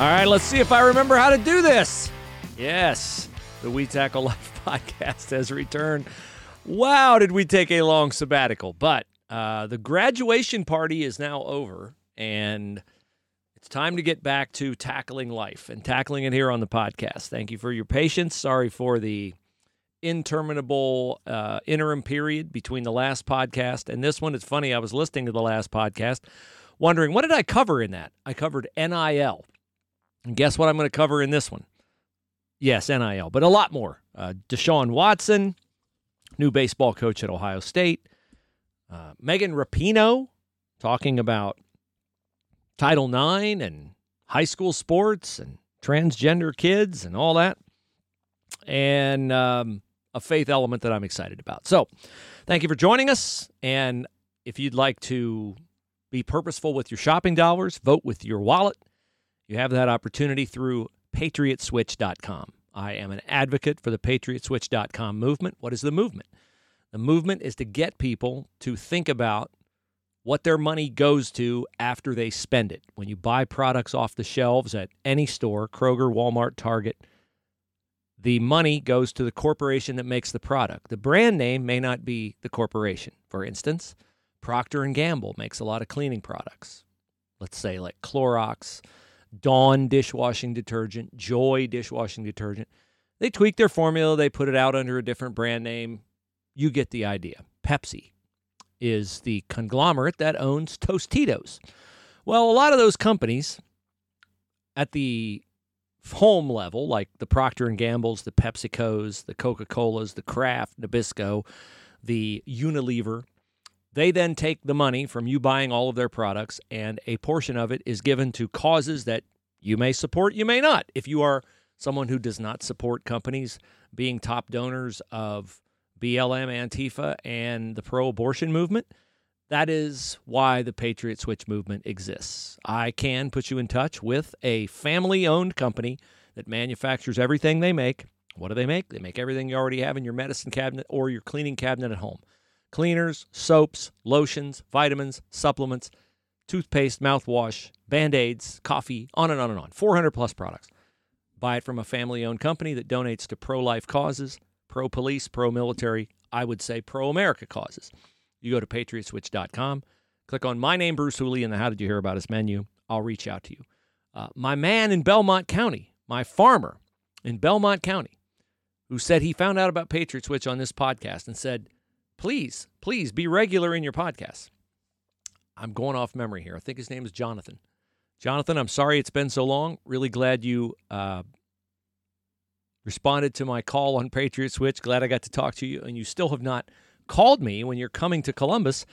All right, let's see if I remember how to do this. Yes, the We Tackle Life podcast has returned. Wow, did we take a long sabbatical. But the graduation party is now over, and it's time to get back to tackling life and tackling it here on the podcast. Thank you for your patience. Sorry for the interminable interim period between the last podcast and this one. It's funny, I was listening to the last podcast, wondering, what did I cover in that? I covered NIL. And guess what I'm going to cover in this one? Yes, NIL, but a lot more. Deshaun Watson, new baseball coach at Ohio State. Megan Rapinoe, talking about Title IX and high school sports and transgender kids and all that. And a faith element that I'm excited about. So thank you for joining us. And if you'd like to be purposeful with your shopping dollars, vote with your wallet. You have that opportunity through PatriotSwitch.com. I am an advocate for the PatriotSwitch.com movement. What is the movement? The movement is to get people to think about what their money goes to after they spend it. When you buy products off the shelves at any store, Kroger, Walmart, Target, the money goes to the corporation that makes the product. The brand name may not be the corporation. For instance, Procter & Gamble makes a lot of cleaning products. Let's say like Clorox, Dawn dishwashing detergent, Joy dishwashing detergent. They tweak their formula. They put it out under a different brand name. You get the idea. Pepsi is the conglomerate that owns Tostitos. Well, a lot of those companies at the home level, like the Procter & Gambles, the PepsiCos, the Coca-Colas, the Kraft, Nabisco, the Unilever, they then take the money from you buying all of their products, and a portion of it is given to causes that you may support, you may not. If you are someone who does not support companies being top donors of BLM, Antifa, and the pro-abortion movement, that is why the Patriot Switch movement exists. I can put you in touch with a family-owned company that manufactures everything they make. What do they make? They make everything you already have in your medicine cabinet or your cleaning cabinet at home. Cleaners, soaps, lotions, vitamins, supplements, toothpaste, mouthwash, Band-Aids, coffee, on and on and on. 400-plus products. Buy it from a family-owned company that donates to pro-life causes, pro-police, pro-military, I would say pro-America causes. You go to PatriotSwitch.com, click on my name, Bruce Hooley, and the How Did You Hear About Us menu. I'll reach out to you. My man in Belmont County, my farmer in Belmont County, who said he found out about Patriot Switch on this podcast and said, please, please be regular in your podcast. I'm going off memory here. I think his name is Jonathan. Jonathan, I'm sorry it's been so long. Really glad you responded to my call on Patriot Switch. Glad I got to talk to you, and you still have not called me when you're coming to Columbus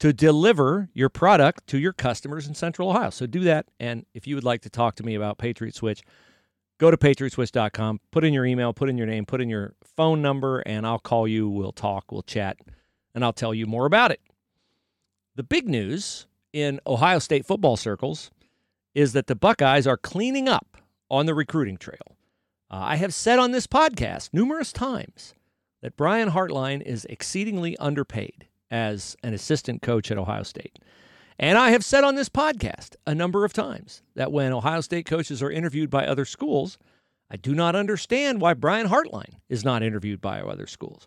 to deliver your product to your customers in Central Ohio. So do that, and if you would like to talk to me about Patriot Switch, go to PatriotSwitch.com, put in your email, put in your name, put in your phone number, and I'll call you, we'll talk, we'll chat, and I'll tell you more about it. The big news in Ohio State football circles is that the Buckeyes are cleaning up on the recruiting trail. I have said on this podcast numerous times that Brian Hartline is exceedingly underpaid as an assistant coach at Ohio State. And I have said on this podcast a number of times that when Ohio State coaches are interviewed by other schools, I do not understand why Brian Hartline is not interviewed by other schools.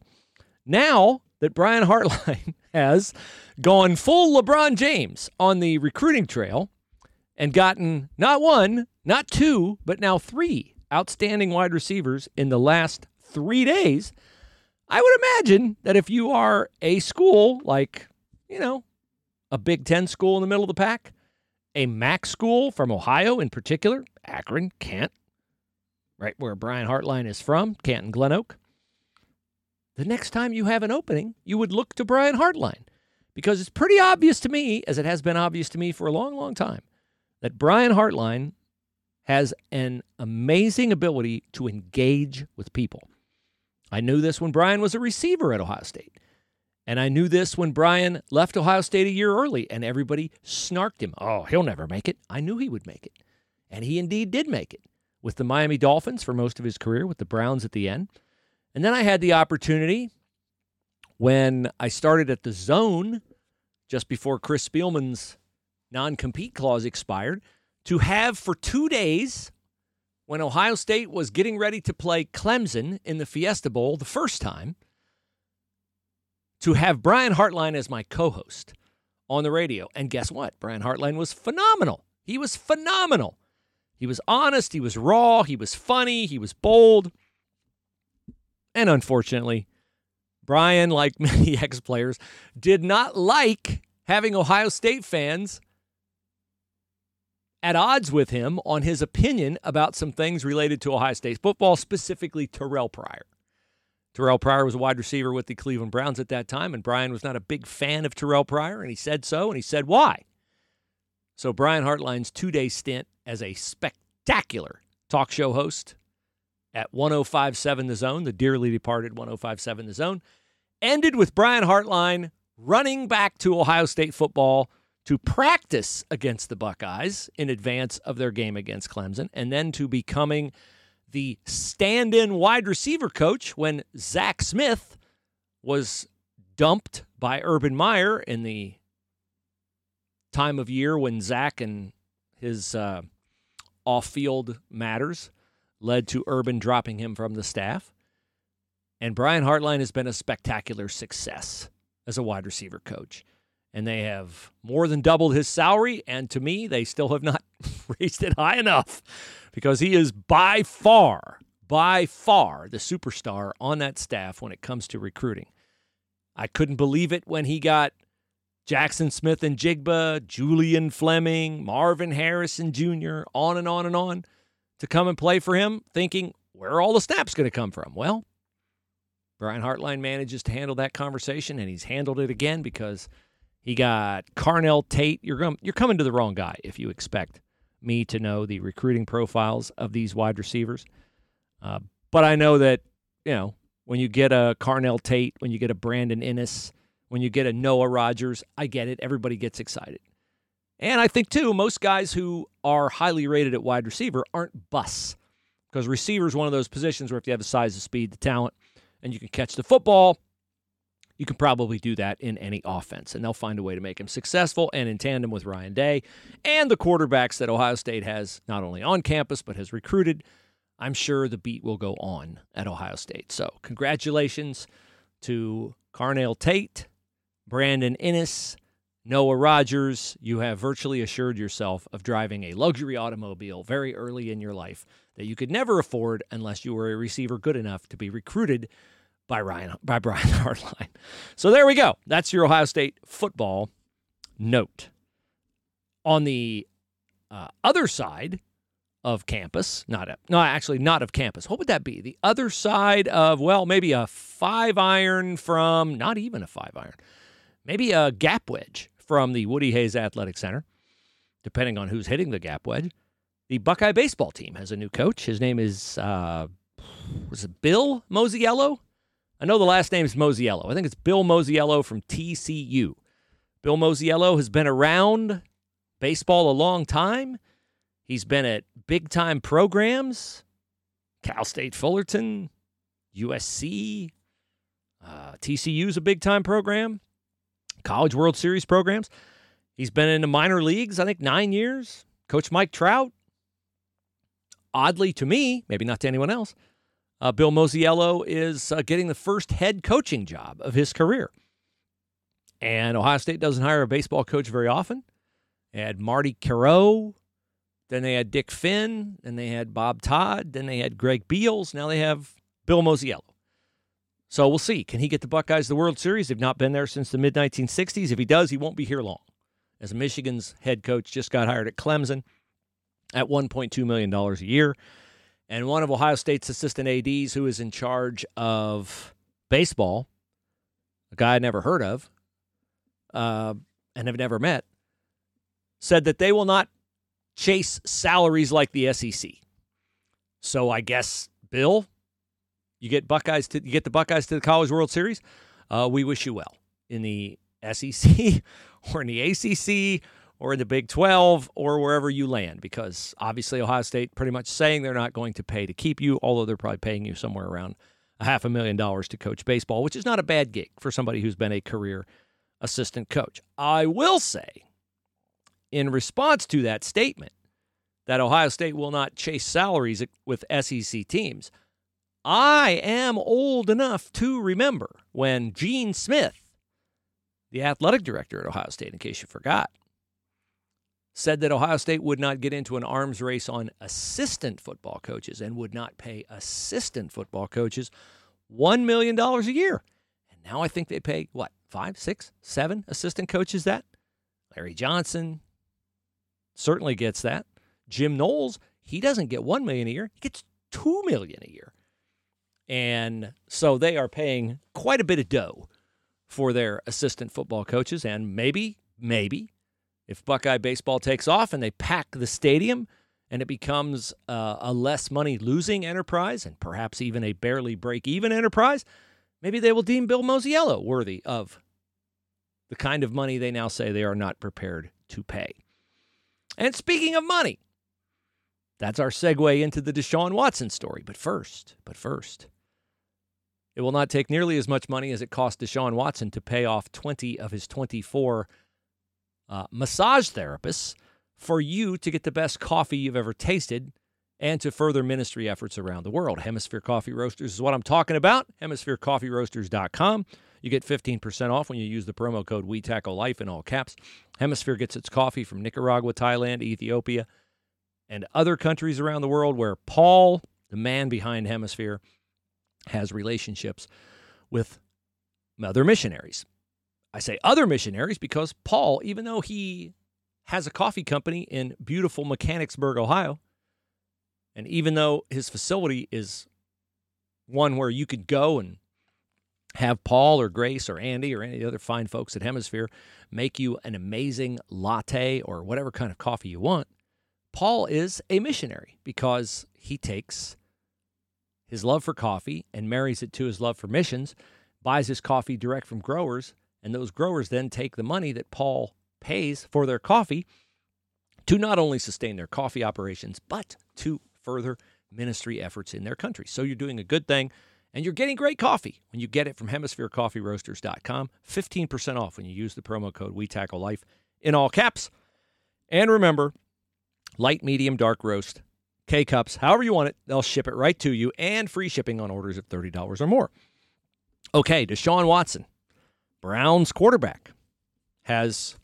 Now that Brian Hartline has gone full LeBron James on the recruiting trail and gotten not one, not two, but now three outstanding wide receivers in the last 3 days, I would imagine that if you are a school like, you know, a Big Ten school in the middle of the pack, a MAC school from Ohio in particular, Akron, Kent, right where Brian Hartline is from, Canton, Glen Oak, the next time you have an opening, you would look to Brian Hartline, because it's pretty obvious to me, as it has been obvious to me for a long, long time, that Brian Hartline has an amazing ability to engage with people. I knew this when Brian was a receiver at Ohio State. And I knew this when Brian left Ohio State a year early and everybody snarked him. Oh, he'll never make it. I knew he would make it. And he indeed did make it with the Miami Dolphins for most of his career, with the Browns at the end. And then I had the opportunity when I started at The Zone just before Chris Spielman's non-compete clause expired to have for 2 days when Ohio State was getting ready to play Clemson in the Fiesta Bowl the first time, to have Brian Hartline as my co-host on the radio. And guess what? Brian Hartline was phenomenal. He was phenomenal. He was honest. He was raw. He was funny. He was bold. And unfortunately, Brian, like many ex-players, did not like having Ohio State fans at odds with him on his opinion about some things related to Ohio State football, specifically Terrell Pryor. Terrell Pryor was a wide receiver with the Cleveland Browns at that time, and Brian was not a big fan of Terrell Pryor, and he said so, and he said why. So Brian Hartline's two-day stint as a spectacular talk show host at 105.7 The Zone, the dearly departed 105.7 The Zone, ended with Brian Hartline running back to Ohio State football to practice against the Buckeyes in advance of their game against Clemson, and then to becoming the stand-in wide receiver coach when Zach Smith was dumped by Urban Meyer in the time of year when Zach and his off-field matters led to Urban dropping him from the staff. And Brian Hartline has been a spectacular success as a wide receiver coach. And they have more than doubled his salary, and to me, they still have not raised it high enough because he is by far the superstar on that staff when it comes to recruiting. I couldn't believe it when he got Jackson Smith and Jigba, Julian Fleming, Marvin Harrison Jr., on and on and on, to come and play for him, thinking, where are all the snaps going to come from? Well, Brian Hartline manages to handle that conversation, and he's handled it again because he got Carnell Tate. You're coming to the wrong guy if you expect me to know the recruiting profiles of these wide receivers. But I know that, you know, when you get a Carnell Tate, when you get a Brandon Inniss, when you get a Noah Rogers, I get it. Everybody gets excited. And I think, too, most guys who are highly rated at wide receiver aren't busts, because receiver is one of those positions where if you have the size, the speed, the talent, and you can catch the football, you can probably do that in any offense, and they'll find a way to make him successful, and in tandem with Ryan Day and the quarterbacks that Ohio State has not only on campus but has recruited, I'm sure the beat will go on at Ohio State. So congratulations to Carnell Tate, Brandon Inniss, Noah Rogers. You have virtually assured yourself of driving a luxury automobile very early in your life that you could never afford unless you were a receiver good enough to be recruited by Brian Hartline. So there we go. That's your Ohio State football note. On the other side of campus, not of campus. What would that be? The other side of, well, maybe a five iron from, not even a five iron, maybe a gap wedge from the Woody Hayes Athletic Center, depending on who's hitting the gap wedge. The Buckeye baseball team has a new coach. His name is Bill Mosiello? I know the last name is Mosiello. I think it's Bill Mosiello from TCU. Bill Mosiello has been around baseball a long time. He's been at big-time programs, Cal State Fullerton, USC. TCU's a big-time program, College World Series programs. He's been in the minor leagues, I think, 9 years. Coach Mike Trout, oddly to me, maybe not to anyone else, Bill Mosiello is getting the first head coaching job of his career. And Ohio State doesn't hire a baseball coach very often. They had Marty Carew. Then they had Dick Finn. Then they had Bob Todd. Then they had Greg Beals. Now they have Bill Mosiello. So we'll see. Can he get the Buckeyes to the World Series? They've not been there since the mid-1960s. If he does, he won't be here long, as Michigan's head coach just got hired at Clemson at $1.2 million a year. And one of Ohio State's assistant ADs who is in charge of baseball, a guy I never heard of and have never met, said that they will not chase salaries like the SEC. So I guess, Bill, you get the Buckeyes to the College World Series, we wish you well in the SEC or in the ACC or in the Big 12, or wherever you land, because obviously Ohio State pretty much saying they're not going to pay to keep you, although they're probably paying you somewhere around $500,000 to coach baseball, which is not a bad gig for somebody who's been a career assistant coach. I will say, in response to that statement, that Ohio State will not chase salaries with SEC teams. I am old enough to remember when Gene Smith, the athletic director at Ohio State, in case you forgot, said that Ohio State would not get into an arms race on assistant football coaches and would not pay assistant football coaches $1 million a year. And now I think they pay, what, 5, 6, 7 assistant coaches that? Larry Johnson certainly gets that. Jim Knowles, he doesn't get $1 million a year. He gets $2 million a year. And so they are paying quite a bit of dough for their assistant football coaches. And maybe, if Buckeye baseball takes off and they pack the stadium and it becomes a less money losing enterprise and perhaps even a barely break even enterprise, maybe they will deem Bill Mosiello worthy of the kind of money they now say they are not prepared to pay. And speaking of money, that's our segue into the Deshaun Watson story. But first, it will not take nearly as much money as it cost Deshaun Watson to pay off 20 of his 24 massage therapists for you to get the best coffee you've ever tasted and to further ministry efforts around the world. Hemisphere Coffee Roasters is what I'm talking about. HemisphereCoffeeRoasters.com. You get 15% off when you use the promo code We Tackle Life in all caps. Hemisphere gets its coffee from Nicaragua, Thailand, Ethiopia, and other countries around the world where Paul, the man behind Hemisphere, has relationships with other missionaries. I say other missionaries because Paul, even though he has a coffee company in beautiful Mechanicsburg, Ohio, and even though his facility is one where you could go and have Paul or Grace or Andy or any of the other fine folks at Hemisphere make you an amazing latte or whatever kind of coffee you want, Paul is a missionary because he takes his love for coffee and marries it to his love for missions, buys his coffee direct from growers, and those growers then take the money that Paul pays for their coffee to not only sustain their coffee operations, but to further ministry efforts in their country. So you're doing a good thing, and you're getting great coffee when you get it from HemisphereCoffeeRoasters.com. 15% off when you use the promo code We Tackle Life in all caps. And remember, light, medium, dark roast, K-Cups, however you want it, they'll ship it right to you, and free shipping on orders of $30 or more. Okay, Deshaun Watson, Browns quarterback, has,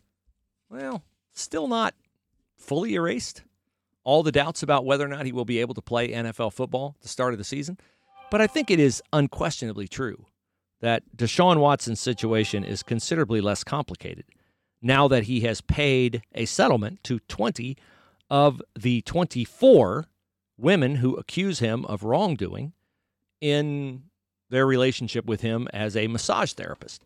well, still not fully erased all the doubts about whether or not he will be able to play NFL football at the start of the season. But I think it is unquestionably true that Deshaun Watson's situation is considerably less complicated now that he has paid a settlement to 20 of the 24 women who accuse him of wrongdoing in their relationship with him as a massage therapist.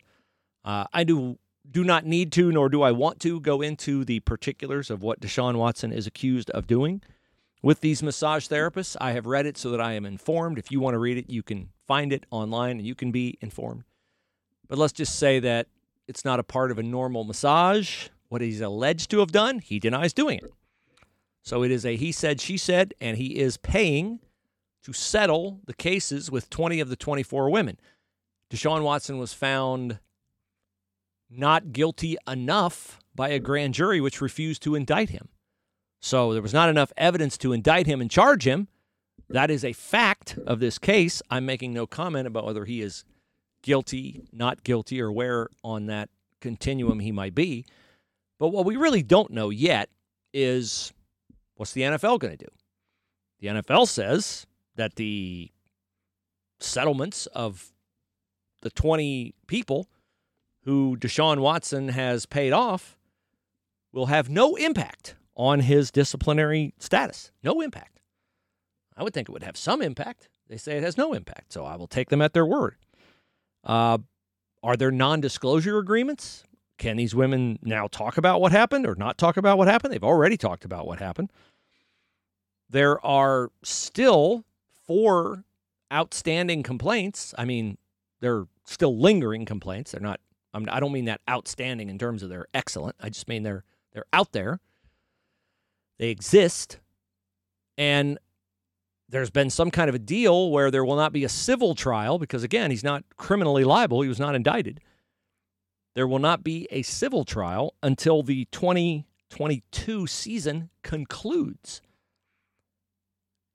I do not need to, nor do I want to, go into the particulars of what Deshaun Watson is accused of doing with these massage therapists. I have read it so that I am informed. If you want to read it, you can find it online and you can be informed. But let's just say that it's not a part of a normal massage. What he's alleged to have done, he denies doing it. So it is a he said, she said, and he is paying to settle the cases with 20 of the 24 women. Deshaun Watson was found not guilty enough by a grand jury, which refused to indict him. So there was not enough evidence to indict him and charge him. That is a fact of this case. I'm making no comment about whether he is guilty, not guilty, or where on that continuum he might be. But what we really don't know yet is, what's the NFL going to do? The NFL says that the settlements of the 20 people who Deshaun Watson has paid off will have no impact on his disciplinary status. No impact. I would think it would have some impact. They say it has no impact, so I will take them at their word. Are there non-disclosure agreements? Can these women now talk about what happened or not talk about what happened? They've already talked about what happened. There are still 4 outstanding complaints. I mean, they're still lingering complaints. They're not, I don't mean that outstanding in terms of they're excellent. I just mean they're out there. They exist. And there's been some kind of a deal where there will not be a civil trial because, again, he's not criminally liable. He was not indicted. There will not be a civil trial until the 2022 season concludes.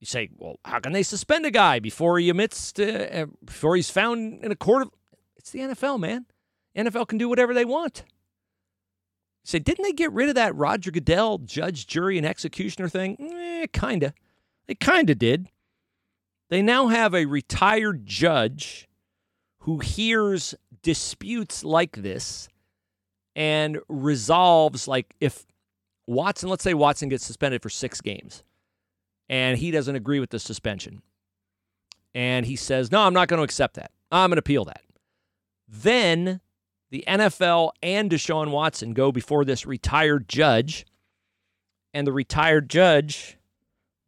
You say, well, how can they suspend a guy before he admits to, before he's found in a court of... It's the NFL, man. NFL can do whatever they want. You say, didn't they get rid of that Roger Goodell judge, jury, and executioner thing? Kinda. They kinda did. They now have a retired judge who hears disputes like this and resolves, like, if Watson, let's say Watson gets suspended for 6 games, and he doesn't agree with the suspension, and he says, no, I'm not going to accept that. I'm going to appeal that. Then the NFL and Deshaun Watson go before this retired judge, and the retired judge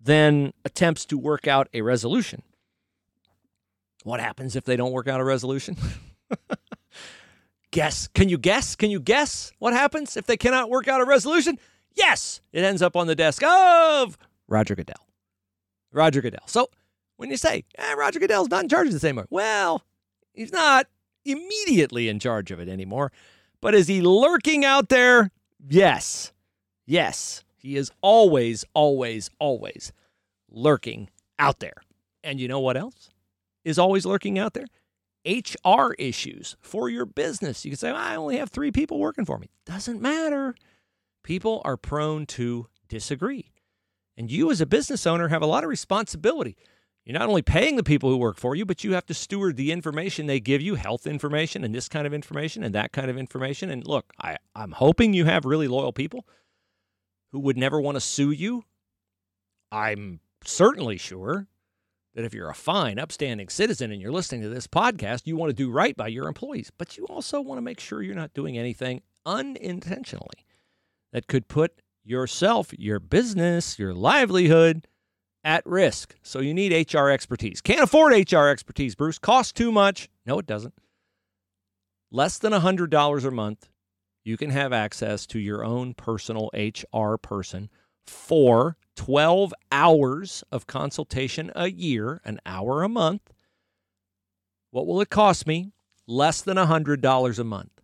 then attempts to work out a resolution. What happens if they don't work out a resolution? Guess. Can you guess? Can you guess what happens if they cannot work out a resolution? Yes. It ends up on the desk of Roger Goodell. Roger Goodell. So when you say, Roger Goodell's not in charge of this anymore. Well, he's not immediately in charge of it anymore. But is he lurking out there? Yes. Yes. He is always, always, always lurking out there. And you know what else is always lurking out there? HR issues for your business. You can say, well, I only have 3 people working for me. Doesn't matter. People are prone to disagree. And you as a business owner have a lot of responsibility. You're not only paying the people who work for you, but you have to steward the information they give you, health information and this kind of information and that kind of information. And look, I'm hoping you have really loyal people who would never want to sue you. I'm certainly sure that if you're a fine, upstanding citizen and you're listening to this podcast, you want to do right by your employees. But you also want to make sure you're not doing anything unintentionally that could put yourself, your business, your livelihood at risk. So you need HR expertise. Can't afford HR expertise, Bruce. Costs too much. No, it doesn't. Less than $100 a month, you can have access to your own personal HR person for 12 hours of consultation a year, an hour a month. What will it cost me? Less than $100 a month,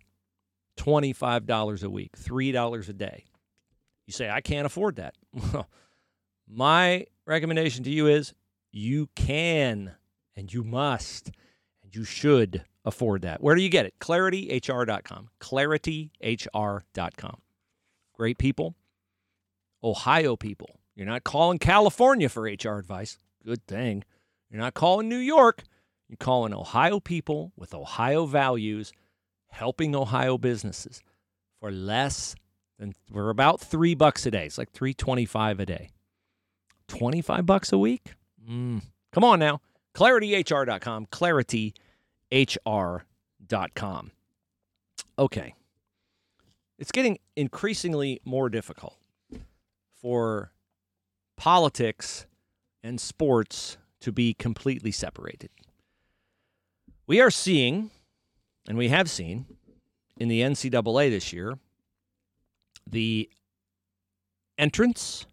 $25 a week, $3 a day. You say, I can't afford that. My recommendation to you is you can and you must and you should afford that. Where do you get it? ClarityHR.com. ClarityHR.com. Great people. Ohio people. You're not calling California for HR advice. Good thing. You're not calling New York. You're calling Ohio people with Ohio values, helping Ohio businesses for less than, we're about $3 a day. It's like $3.25 a day. $25 a week? Come on now. ClarityHR.com. ClarityHR.com. Okay. It's getting increasingly more difficult for politics and sports to be completely separated. We are seeing, and we have seen, in the NCAA this year, the entrance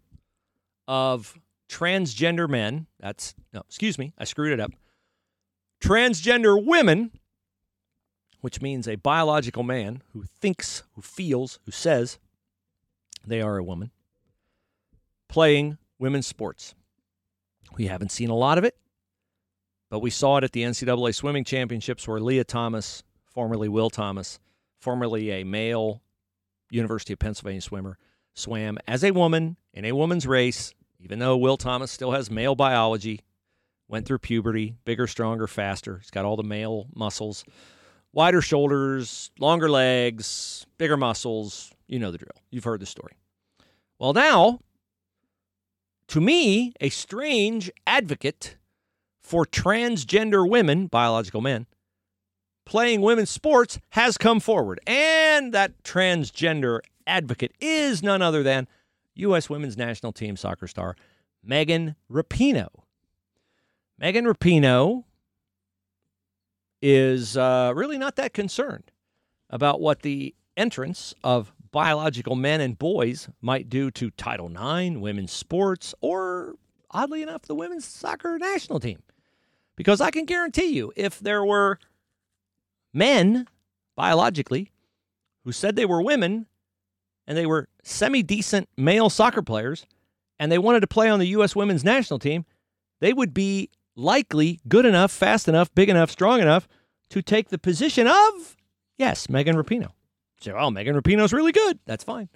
of transgender men, transgender women, which means a biological man who thinks, who feels, who says they are a woman, playing women's sports. We haven't seen a lot of it, but we saw it at the NCAA Swimming Championships where Lia Thomas, formerly Will Thomas, formerly a male University of Pennsylvania swimmer, swam as a woman in a woman's race, even though Will Thomas still has male biology, went through puberty, bigger, stronger, faster. He's got all the male muscles, wider shoulders, longer legs, bigger muscles. You know the drill. You've heard the story. Well, now, to me, a strange advocate for transgender women, biological men, playing women's sports has come forward. And that transgender advocate is none other than U.S. Women's National Team soccer star Megan Rapinoe. Megan Rapinoe is really not that concerned about what the entrance of biological men and boys might do to Title IX, women's sports, or, oddly enough, the women's soccer national team. Because I can guarantee you, if there were men, biologically, who said they were women, and they were semi-decent male soccer players, and they wanted to play on the U.S. women's national team, they would be likely good enough, fast enough, big enough, strong enough to take the position of, yes, Megan Rapinoe. So, oh, Megan Rapinoe's really good. That's fine.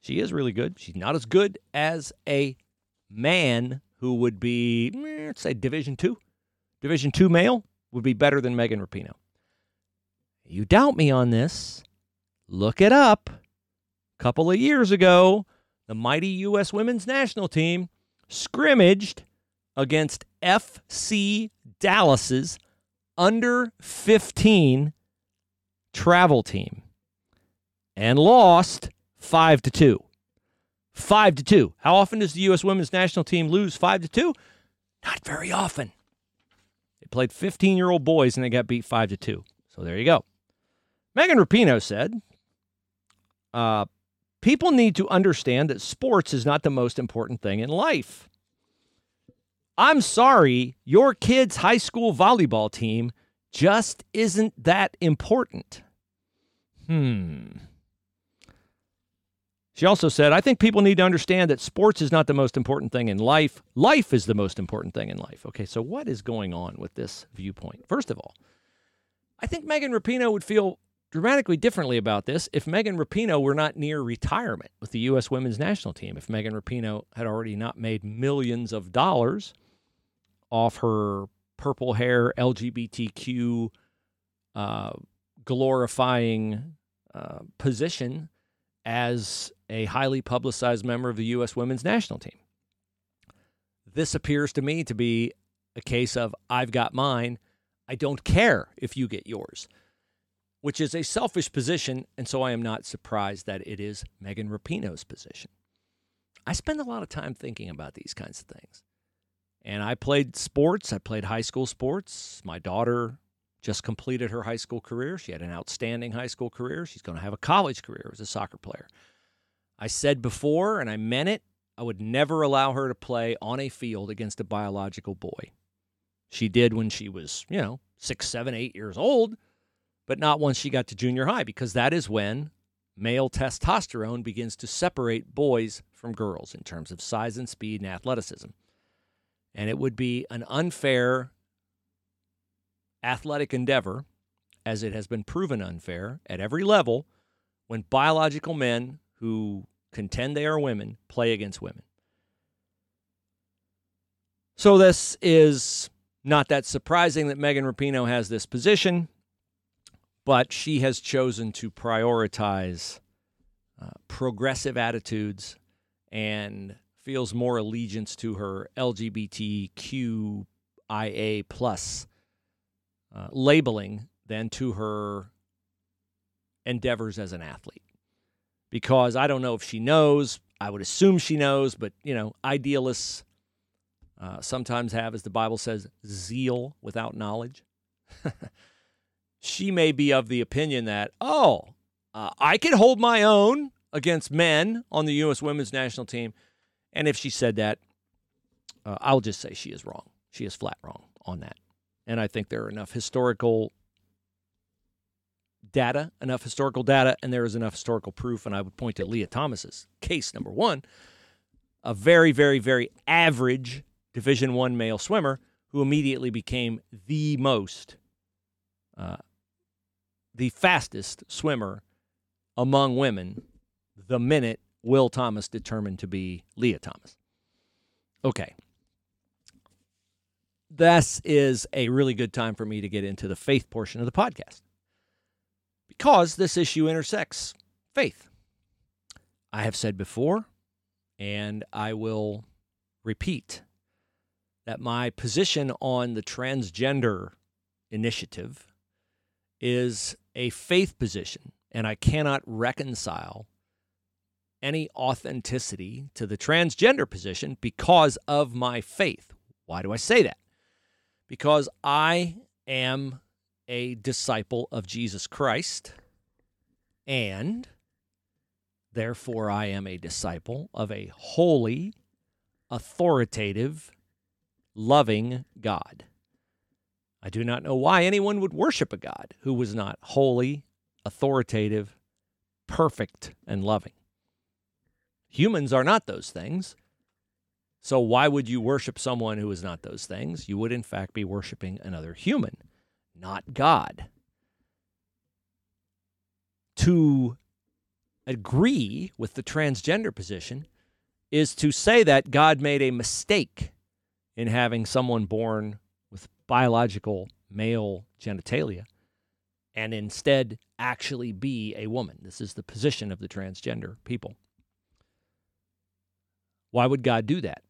She is really good. She's not as good as a man who would be, let's say, Division II. Division II male would be better than Megan Rapinoe. You doubt me on this? Look it up. A couple of years ago, the mighty U.S. Women's National Team scrimmaged against FC Dallas's under-15 travel team and lost 5-2. 5-2. How often does the U.S. Women's National Team lose 5-2? Not very often. They played 15-year-old boys and they got beat 5-2. So there you go. Megan Rapinoe said, people need to understand that sports is not the most important thing in life. I'm sorry, your kid's high school volleyball team just isn't that important. She also said, I think people need to understand that sports is not the most important thing in life. Life is the most important thing in life. Okay, so what is going on with this viewpoint? First of all, I think Megan Rapinoe would feel dramatically differently about this if Megan Rapinoe were not near retirement with the U.S. Women's National Team, if Megan Rapinoe had already not made millions of dollars off her purple hair, LGBTQ glorifying position as a highly publicized member of the U.S. Women's National Team. This appears to me to be a case of I've got mine, I don't care if you get yours, which is a selfish position, and so I am not surprised that it is Megan Rapinoe's position. I spend a lot of time thinking about these kinds of things. And I played sports. I played high school sports. My daughter just completed her high school career. She had an outstanding high school career. She's going to have a college career as a soccer player. I said before, and I meant it, I would never allow her to play on a field against a biological boy. She did when she was, 6, 7, 8 years old, but not once she got to junior high, because that is when male testosterone begins to separate boys from girls in terms of size and speed and athleticism. And it would be an unfair athletic endeavor, as it has been proven unfair at every level, when biological men who contend they are women play against women. So this is not that surprising that Megan Rapinoe has this position, but she has chosen to prioritize progressive attitudes and feels more allegiance to her LGBTQIA plus labeling than to her endeavors as an athlete. Because I don't know if she knows, I would assume she knows, but, idealists sometimes have, as the Bible says, zeal without knowledge. She may be of the opinion that, I could hold my own against men on the U.S. Women's National Team. And if she said that, I'll just say she is wrong. She is flat wrong on that. And I think there are enough historical data, and there is enough historical proof. And I would point to Lia Thomas's case number one, a very, very, very average Division I male swimmer who immediately became the fastest swimmer among women the minute Will Thomas determined to be Lia Thomas. Okay. This is a really good time for me to get into the faith portion of the podcast, because this issue intersects faith. I have said before, and I will repeat, that my position on the transgender initiative is a faith position, and I cannot reconcile any authenticity to the transgender position because of my faith. Why do I say that? Because I am a disciple of Jesus Christ, and therefore I am a disciple of a holy, authoritative, loving God. I do not know why anyone would worship a God who was not holy, authoritative, perfect, and loving. Humans are not those things. So why would you worship someone who is not those things? You would, in fact, be worshiping another human, not God. To agree with the transgender position is to say that God made a mistake in having someone born with biological male genitalia and instead actually be a woman. This is the position of the transgender people. Why would God do that?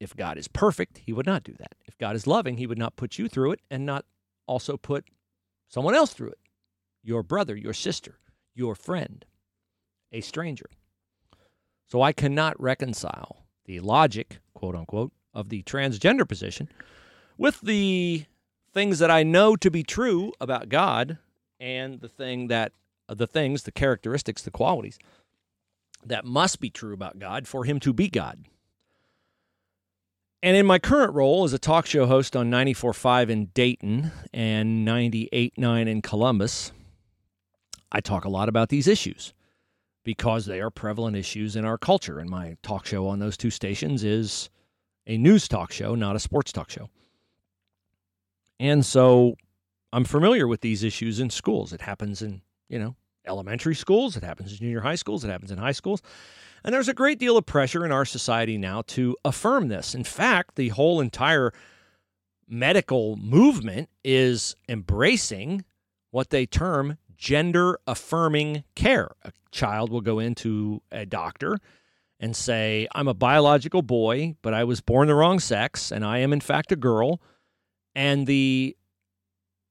If God is perfect, he would not do that. If God is loving, he would not put you through it and not also put someone else through it. Your brother, your sister, your friend, a stranger. So I cannot reconcile the logic, quote unquote, of the transgender position with the things that I know to be true about God and the characteristics, the qualities that must be true about God for him to be God. And in my current role as a talk show host on 94.5 in Dayton and 98.9 in Columbus, I talk a lot about these issues because they are prevalent issues in our culture. And my talk show on those two stations is a news talk show, not a sports talk show. And so I'm familiar with these issues in schools. It happens in, elementary schools, it happens in junior high schools, it happens in high schools. And there's a great deal of pressure in our society now to affirm this. In fact, the whole entire medical movement is embracing what they term gender-affirming care. A child will go into a doctor and say, I'm a biological boy, but I was born the wrong sex, and I am in fact a girl. And the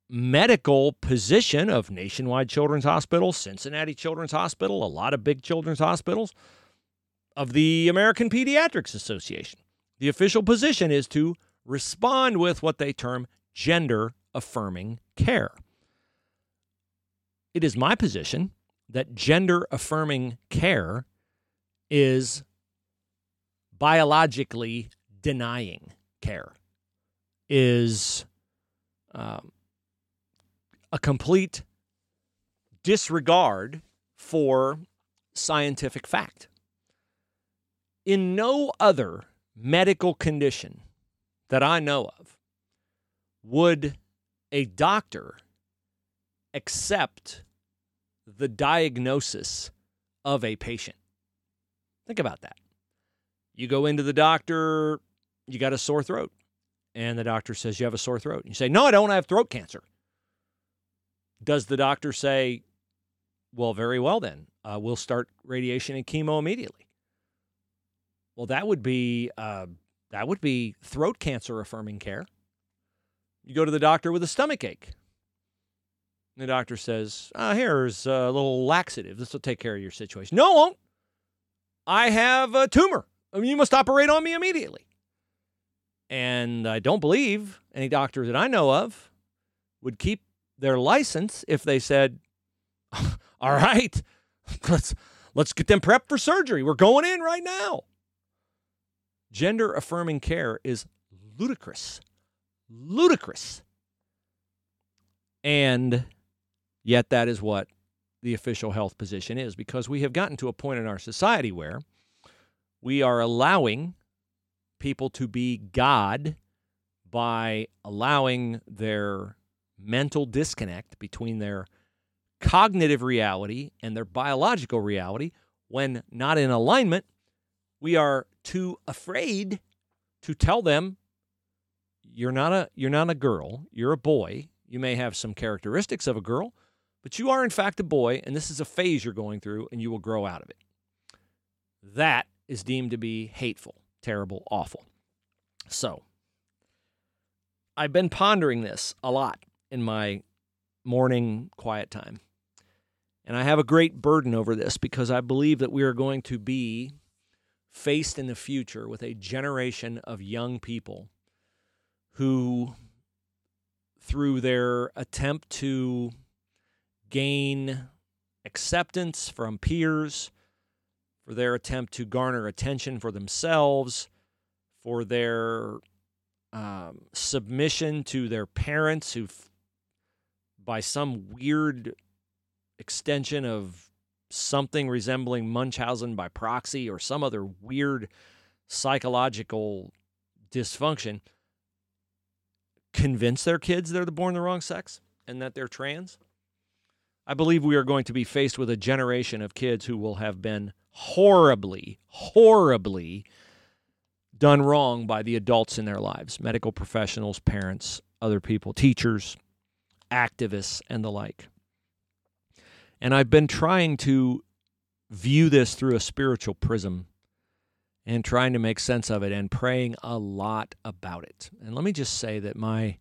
medical position of Nationwide Children's Hospital, Cincinnati Children's Hospital, a lot of big children's hospitals, of the American Pediatrics Association. The official position is to respond with what they term gender-affirming care. It is my position that gender-affirming care is biologically denying care, is a complete disregard for scientific fact. In no other medical condition that I know of would a doctor accept the diagnosis of a patient. Think about that. You go into the doctor, you got a sore throat, and the doctor says you have a sore throat. And you say, no, I don't, I have throat cancer. Does the doctor say, well, very well then, we'll start radiation and chemo immediately? Well, that would be throat cancer affirming care. You go to the doctor with a stomach ache. And the doctor says, here's a little laxative. This will take care of your situation. No, it won't. I have a tumor. You must operate on me immediately. And I don't believe any doctor that I know of would keep their license if they said, all right, let's get them prepped for surgery. We're going in right now. Gender-affirming care is ludicrous. Ludicrous. And yet that is what the official health position is, because we have gotten to a point in our society where we are allowing people to be God by allowing their mental disconnect between their cognitive reality and their biological reality. When not in alignment, we are too afraid to tell them, you're not a girl, you're a boy. You may have some characteristics of a girl, but you are in fact a boy, and this is a phase you're going through, and you will grow out of it. That is deemed to be hateful, terrible, awful. So I've been pondering this a lot in my morning quiet time. And I have a great burden over this because I believe that we are going to be faced in the future with a generation of young people who, through their attempt to gain acceptance from peers, for their attempt to garner attention for themselves, for their submission to their parents who've, by some weird extension of something resembling Munchausen by proxy or some other weird psychological dysfunction convince their kids they're born the wrong sex and that they're trans? I believe we are going to be faced with a generation of kids who will have been horribly, horribly done wrong by the adults in their lives, medical professionals, parents, other people, teachers, activists, and the like. And I've been trying to view this through a spiritual prism and trying to make sense of it and praying a lot about it. And let me just say that my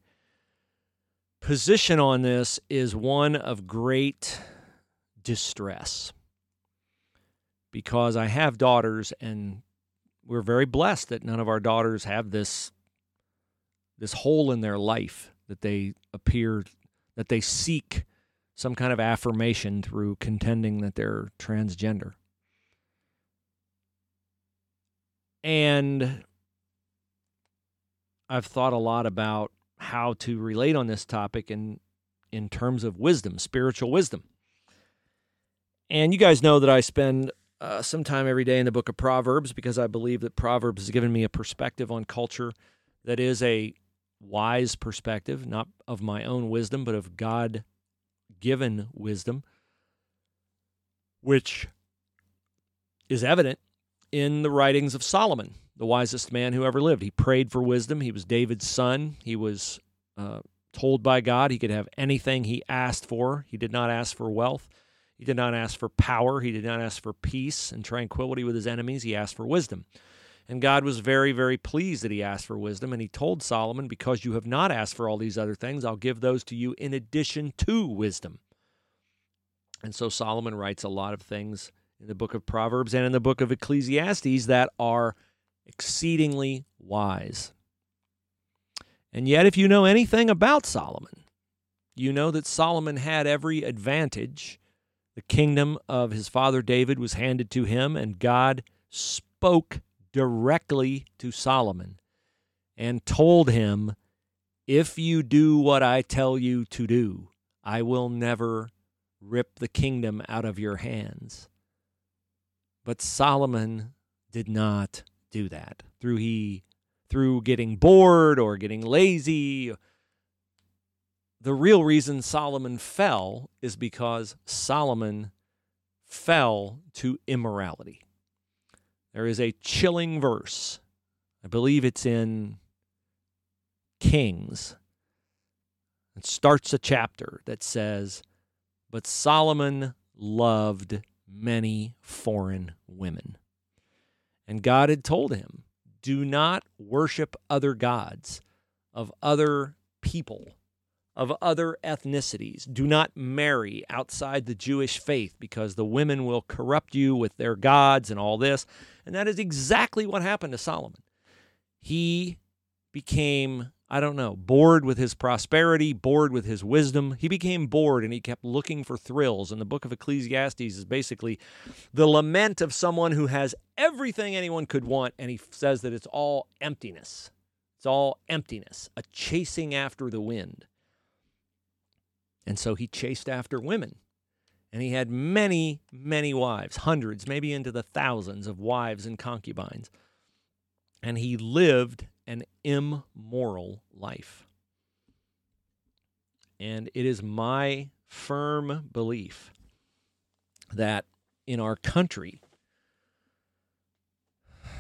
position on this is one of great distress because I have daughters, and we're very blessed that none of our daughters have this hole in their life that they seek some kind of affirmation through contending that they're transgender. And I've thought a lot about how to relate on this topic in terms of wisdom, spiritual wisdom. And you guys know that I spend some time every day in the book of Proverbs because I believe that Proverbs has given me a perspective on culture that is a wise perspective, not of my own wisdom, but of God-given wisdom, which is evident in the writings of Solomon, the wisest man who ever lived. He prayed for wisdom. He was David's son. He was told by God he could have anything he asked for. He did not ask for wealth. He did not ask for power. He did not ask for peace and tranquility with his enemies. He asked for wisdom. And God was very, very pleased that he asked for wisdom. And he told Solomon, because you have not asked for all these other things, I'll give those to you in addition to wisdom. And so Solomon writes a lot of things in the book of Proverbs and in the book of Ecclesiastes that are exceedingly wise. And yet, if you know anything about Solomon, you know that Solomon had every advantage. The kingdom of his father David was handed to him, and God spoke directly to Solomon and told him, if you do what I tell you to do, I will never rip the kingdom out of your hands. But Solomon did not do that through getting bored or getting lazy. The real reason Solomon fell is because Solomon fell to immorality. There is a chilling verse. I believe it's in Kings. It starts a chapter that says, but Solomon loved many foreign women. And God had told him, do not worship other gods of other people, of other ethnicities. Do not marry outside the Jewish faith because the women will corrupt you with their gods and all this. And that is exactly what happened to Solomon. He became, bored with his prosperity, bored with his wisdom. He became bored and he kept looking for thrills. And the book of Ecclesiastes is basically the lament of someone who has everything anyone could want, and he says that it's all emptiness. It's all emptiness, a chasing after the wind. And so he chased after women. And he had many, many wives, hundreds, maybe into the thousands of wives and concubines. And he lived an immoral life. And it is my firm belief that in our country,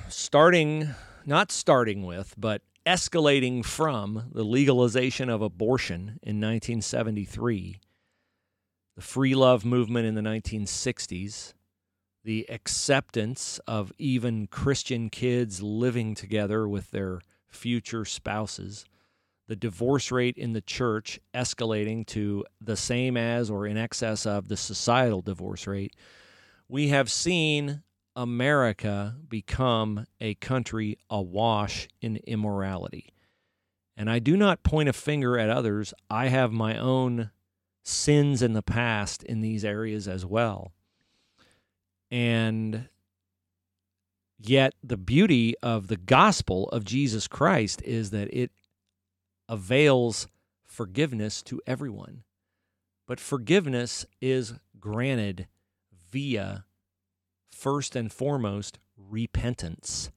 but escalating from the legalization of abortion in 1973, the free love movement in the 1960s, the acceptance of even Christian kids living together with their future spouses, the divorce rate in the church escalating to the same as or in excess of the societal divorce rate, we have seen America become a country awash in immorality. And I do not point a finger at others. I have my own sins in the past in these areas as well. And yet the beauty of the gospel of Jesus Christ is that it avails forgiveness to everyone. But forgiveness is granted via, first and foremost, repentance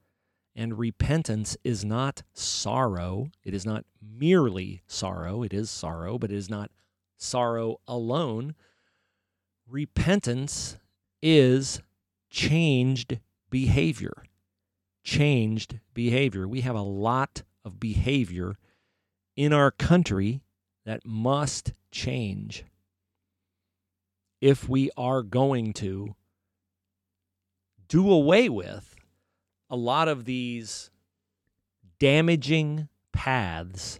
And repentance is not sorrow. It is not merely sorrow. It is sorrow, but it is not sorrow alone. Repentance is changed behavior. Changed behavior. We have a lot of behavior in our country that must change if we are going to do away with a lot of these damaging paths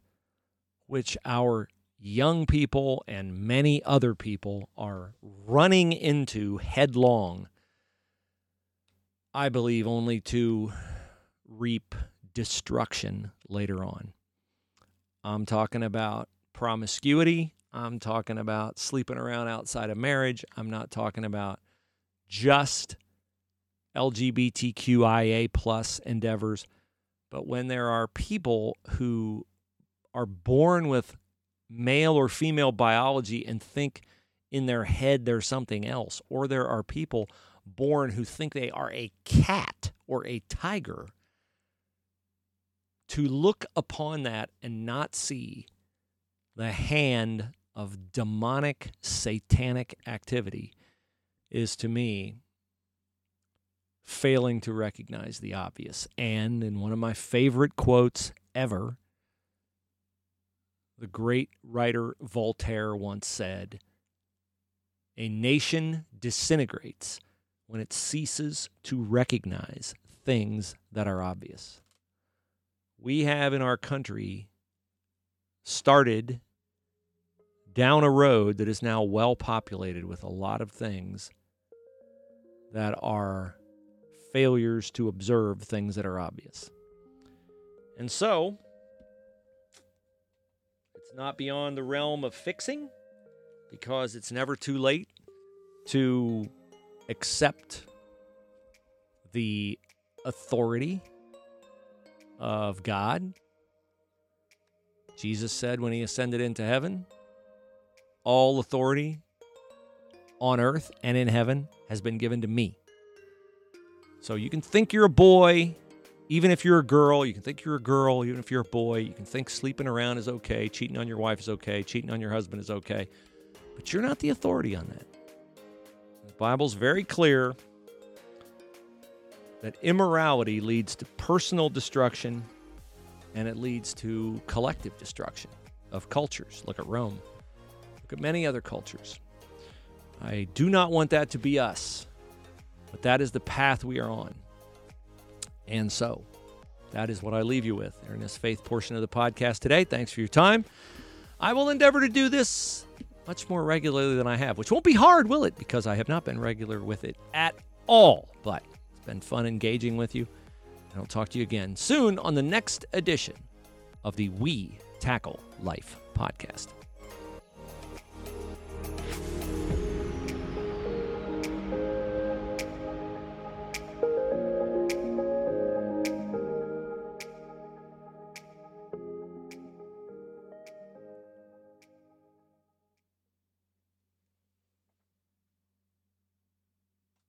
which our young people and many other people are running into headlong, I believe, only to reap destruction later on. I'm talking about promiscuity. I'm talking about sleeping around outside of marriage. I'm not talking about just LGBTQIA plus endeavors, but when there are people who are born with male or female biology and think in their head they're something else, or there are people born who think they are a cat or a tiger, to look upon that and not see the hand of demonic, satanic activity is, to me, failing to recognize the obvious. And in one of my favorite quotes ever, the great writer Voltaire once said, "A nation disintegrates when it ceases to recognize things that are obvious." We have in our country started down a road that is now well populated with a lot of things that are failures to observe things that are obvious. And so, it's not beyond the realm of fixing, because it's never too late to accept the authority of God. Jesus said when he ascended into heaven, "All authority on earth and in heaven has been given to me." So you can think you're a boy, even if you're a girl. You can think you're a girl, even if you're a boy. You can think sleeping around is okay, cheating on your wife is okay, cheating on your husband is okay. But you're not the authority on that. The Bible's very clear that immorality leads to personal destruction, and it leads to collective destruction of cultures. Look at Rome. Look at many other cultures. I do not want that to be us. But that is the path we are on. And so, that is what I leave you with in this faith portion of the podcast today. Thanks for your time. I will endeavor to do this much more regularly than I have, which won't be hard, will it? Because I have not been regular with it at all. But it's been fun engaging with you. And I'll talk to you again soon on the next edition of the We Tackle Life podcast.